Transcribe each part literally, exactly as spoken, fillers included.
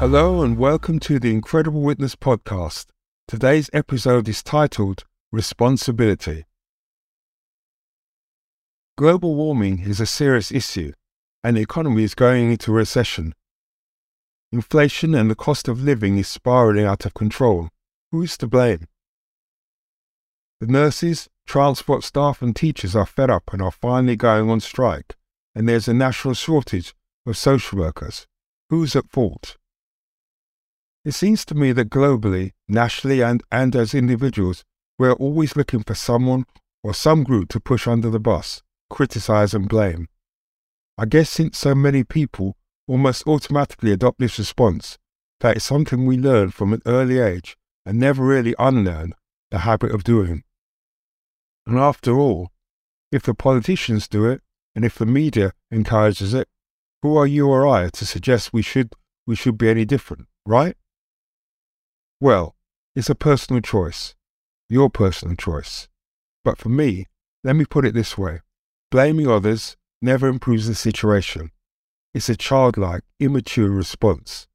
Hello and welcome to the Incredible Witness podcast. Today's episode is titled Responsibility. Global warming is a serious issue, and the economy is going into recession. Inflation and the cost of living is spiraling out of control. Who is to blame? The nurses, transport staff and teachers are fed up and are finally going on strike, and there's a national shortage of social workers. Who's at fault? It seems to me that globally, nationally and, and as individuals, we're always looking for someone or some group to push under the bus, criticize and blame. I guess since so many people almost automatically adopt this response, that it's something we learn from an early age and never really unlearn the habit of doing. And after all, if the politicians do it, and if the media encourages it, who are you or I to suggest we should, we should be any different, right? Well, it's a personal choice, your personal choice. But for me, let me put it this way, blaming others never improves the situation. It's a childlike, immature response.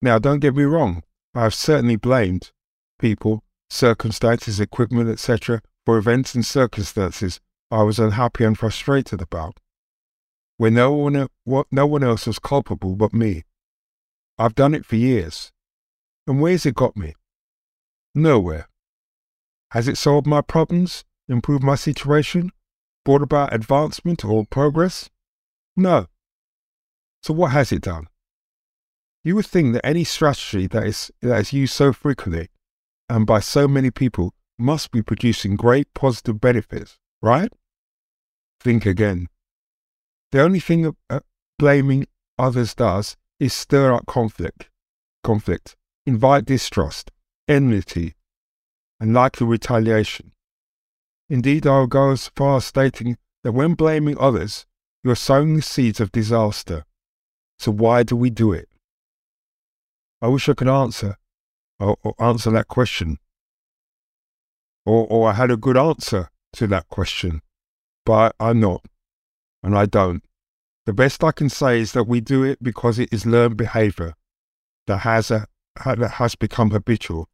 Now, don't get me wrong, I have certainly blamed people, circumstances, equipment, et cetera for events and circumstances I was unhappy and frustrated about, where no one, no one else was culpable but me. I've done it for years. And where's it got me? Nowhere. Has it solved my problems, improved my situation, brought about advancement or progress? No. So what has it done? You would think that any strategy that is, that is used so frequently and by so many people must be producing great positive benefits, right? Think again. The only thing uh, blaming others does is stir up conflict, conflict, invite distrust, enmity, and likely retaliation. Indeed, I will go as far as stating that when blaming others, you are sowing the seeds of disaster. So why do we do it? I wish I could answer, or, or answer that question, or, or I had a good answer to that question, but I'm not, and I don't. The best I can say is that we do it because it is learned behavior that has, a, that has become habitual,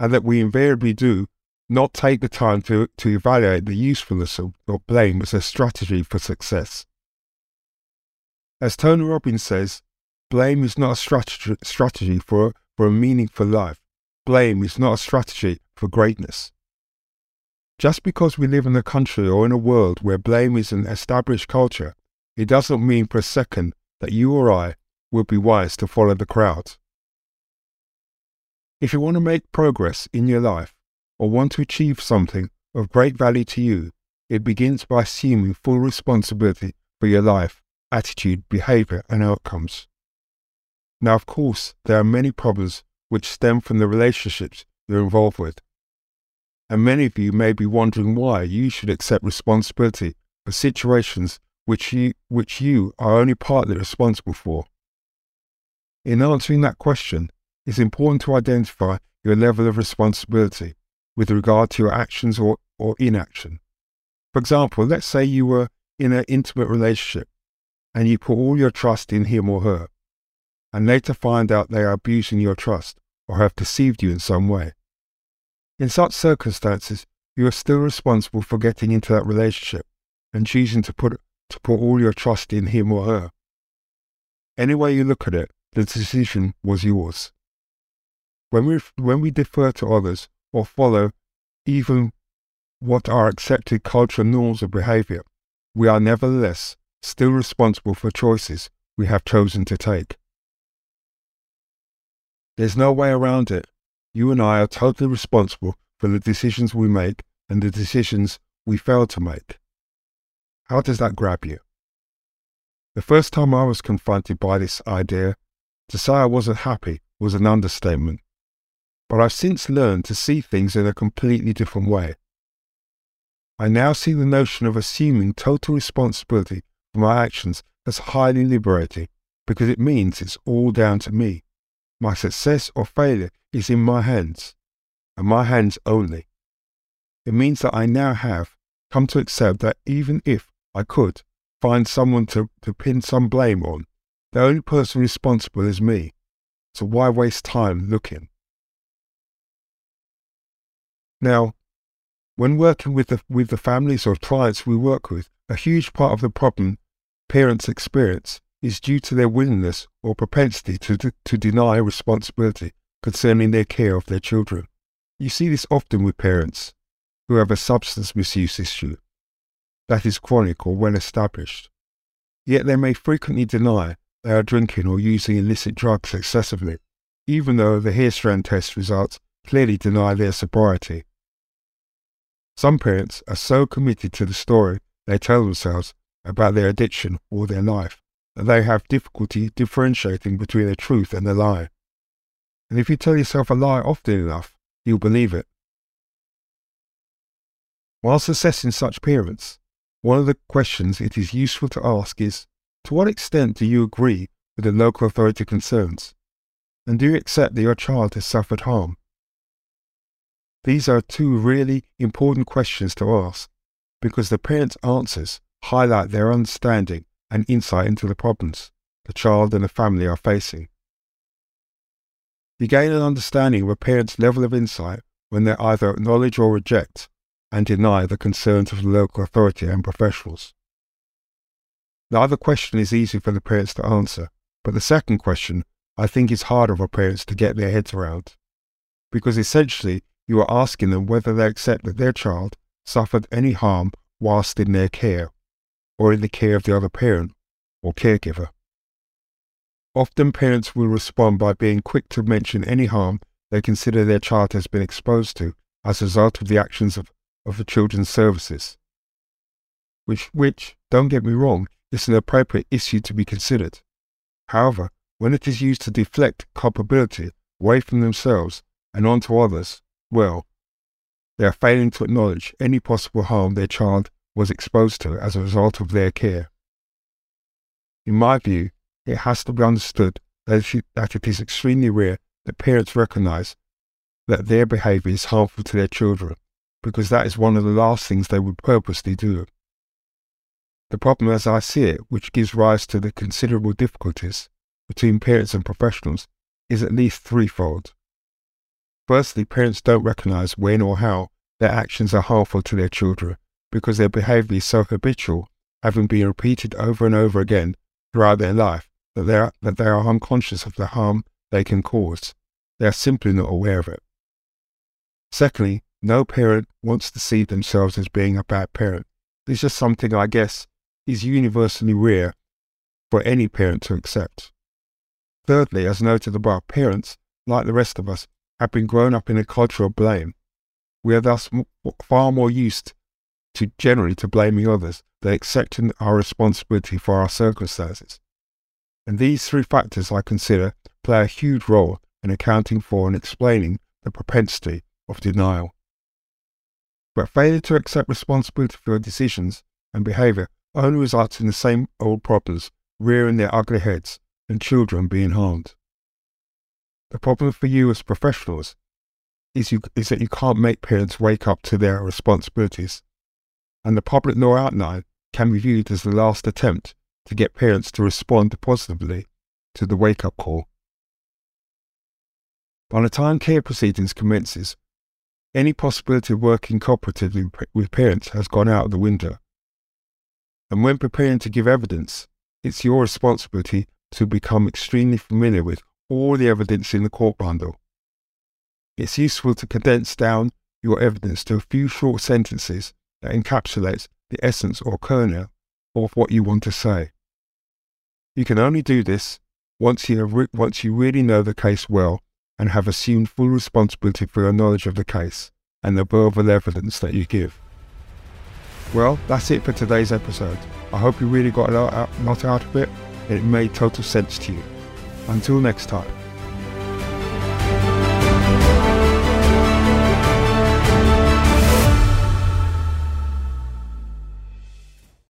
and that we invariably do not take the time to, to evaluate the usefulness of or blame as a strategy for success. As Tony Robbins says, blame is not a strategy, strategy for, for a meaningful life. Blame is not a strategy for greatness. Just because we live in a country or in a world where blame is an established culture, it doesn't mean for a second that you or I would be wise to follow the crowd. If you want to make progress in your life or want to achieve something of great value to you, it begins by assuming full responsibility for your life, attitude, behavior, and outcomes. Now, of course, there are many problems which stem from the relationships you're involved with. And many of you may be wondering why you should accept responsibility for situations which you, which you are only partly responsible for. In answering that question, it's important to identify your level of responsibility with regard to your actions or, or inaction. For example, let's say you were in an intimate relationship and you put all your trust in him or her, and later find out they are abusing your trust or have deceived you in some way. In such circumstances, you are still responsible for getting into that relationship and choosing to put to put all your trust in him or her. Any way you look at it, the decision was yours. When we, when we defer to others or follow even what are accepted cultural norms of behavior, we are nevertheless still responsible for choices we have chosen to take. There's no way around it. You and I are totally responsible for the decisions we make and the decisions we fail to make. How does that grab you? The first time I was confronted by this idea, to say I wasn't happy was an understatement, but I've since learned to see things in a completely different way. I now see the notion of assuming total responsibility for my actions as highly liberating, because it means it's all down to me. My success or failure is in my hands, and my hands only. It means that I now have come to accept that even if I could find someone to, to pin some blame on, the only person responsible is me, So why waste time looking? Now, when working with the, with the families or clients we work with, a huge part of the problem parents experience is due to their willingness or propensity to, de to deny responsibility concerning their care of their children. You see this often with parents who have a substance misuse issue that is chronic or well established. Yet they may frequently deny they are drinking or using illicit drugs excessively, even though the hair strand test results clearly deny their sobriety. Some parents are so committed to the story they tell themselves about their addiction or their life that they have difficulty differentiating between the truth and the lie. And if you tell yourself a lie often enough, you'll believe it. Whilst assessing such parents, one of the questions it is useful to ask is, to what extent do you agree with the local authority concerns? And do you accept that your child has suffered harm? These are two really important questions to ask, because the parents' answers highlight their understanding and insight into the problems the child and the family are facing. You gain an understanding of a parent's level of insight when they either acknowledge or reject and deny the concerns of the local authority and professionals. The other question is easy for the parents to answer, but the second question I think is harder for parents to get their heads around, because essentially you are asking them whether they accept that their child suffered any harm whilst in their care, or in the care of the other parent or caregiver. Often parents will respond by being quick to mention any harm they consider their child has been exposed to as a result of the actions of, of the children's services. Which, which, don't get me wrong, is an appropriate issue to be considered. However, when it is used to deflect culpability away from themselves and onto others, well, they are failing to acknowledge any possible harm their child was exposed to as a result of their care. In my view, it has to be understood that it is extremely rare that parents recognise that their behaviour is harmful to their children, because that is one of the last things they would purposely do. The problem as I see it, which gives rise to the considerable difficulties between parents and professionals, is at least threefold. Firstly, parents don't recognise when or how their actions are harmful to their children, because their behaviour is so habitual, having been repeated over and over again throughout their life, that they are, that they are unconscious of the harm they can cause. They are simply not aware of it. Secondly, no parent wants to see themselves as being a bad parent. This is just something I guess is universally rare for any parent to accept. Thirdly, as noted above, parents, like the rest of us, have been grown up in a culture of blame. We are thus far more used to generally to blaming others than accepting our responsibility for our circumstances. And these three factors I consider play a huge role in accounting for and explaining the propensity of denial. But failure to accept responsibility for your decisions and behaviour only results in the same old problems rearing their ugly heads and children being harmed. The problem for you as professionals is, you, is that you can't make parents wake up to their responsibilities, and the public law outline can be viewed as the last attempt to get parents to respond positively to the wake-up call. By the time care proceedings commences, any possibility of working cooperatively with parents has gone out of the window. And when preparing to give evidence, it's your responsibility to become extremely familiar with all the evidence in the court bundle. It's useful to condense down your evidence to a few short sentences that encapsulates the essence or kernel of what you want to say. You can only do this once you, have re once you really know the case well and have assumed full responsibility for your knowledge of the case and the verbal evidence that you give. Well, that's it for today's episode. I hope you really got a lot out, lot out of it, and it made total sense to you. Until next time.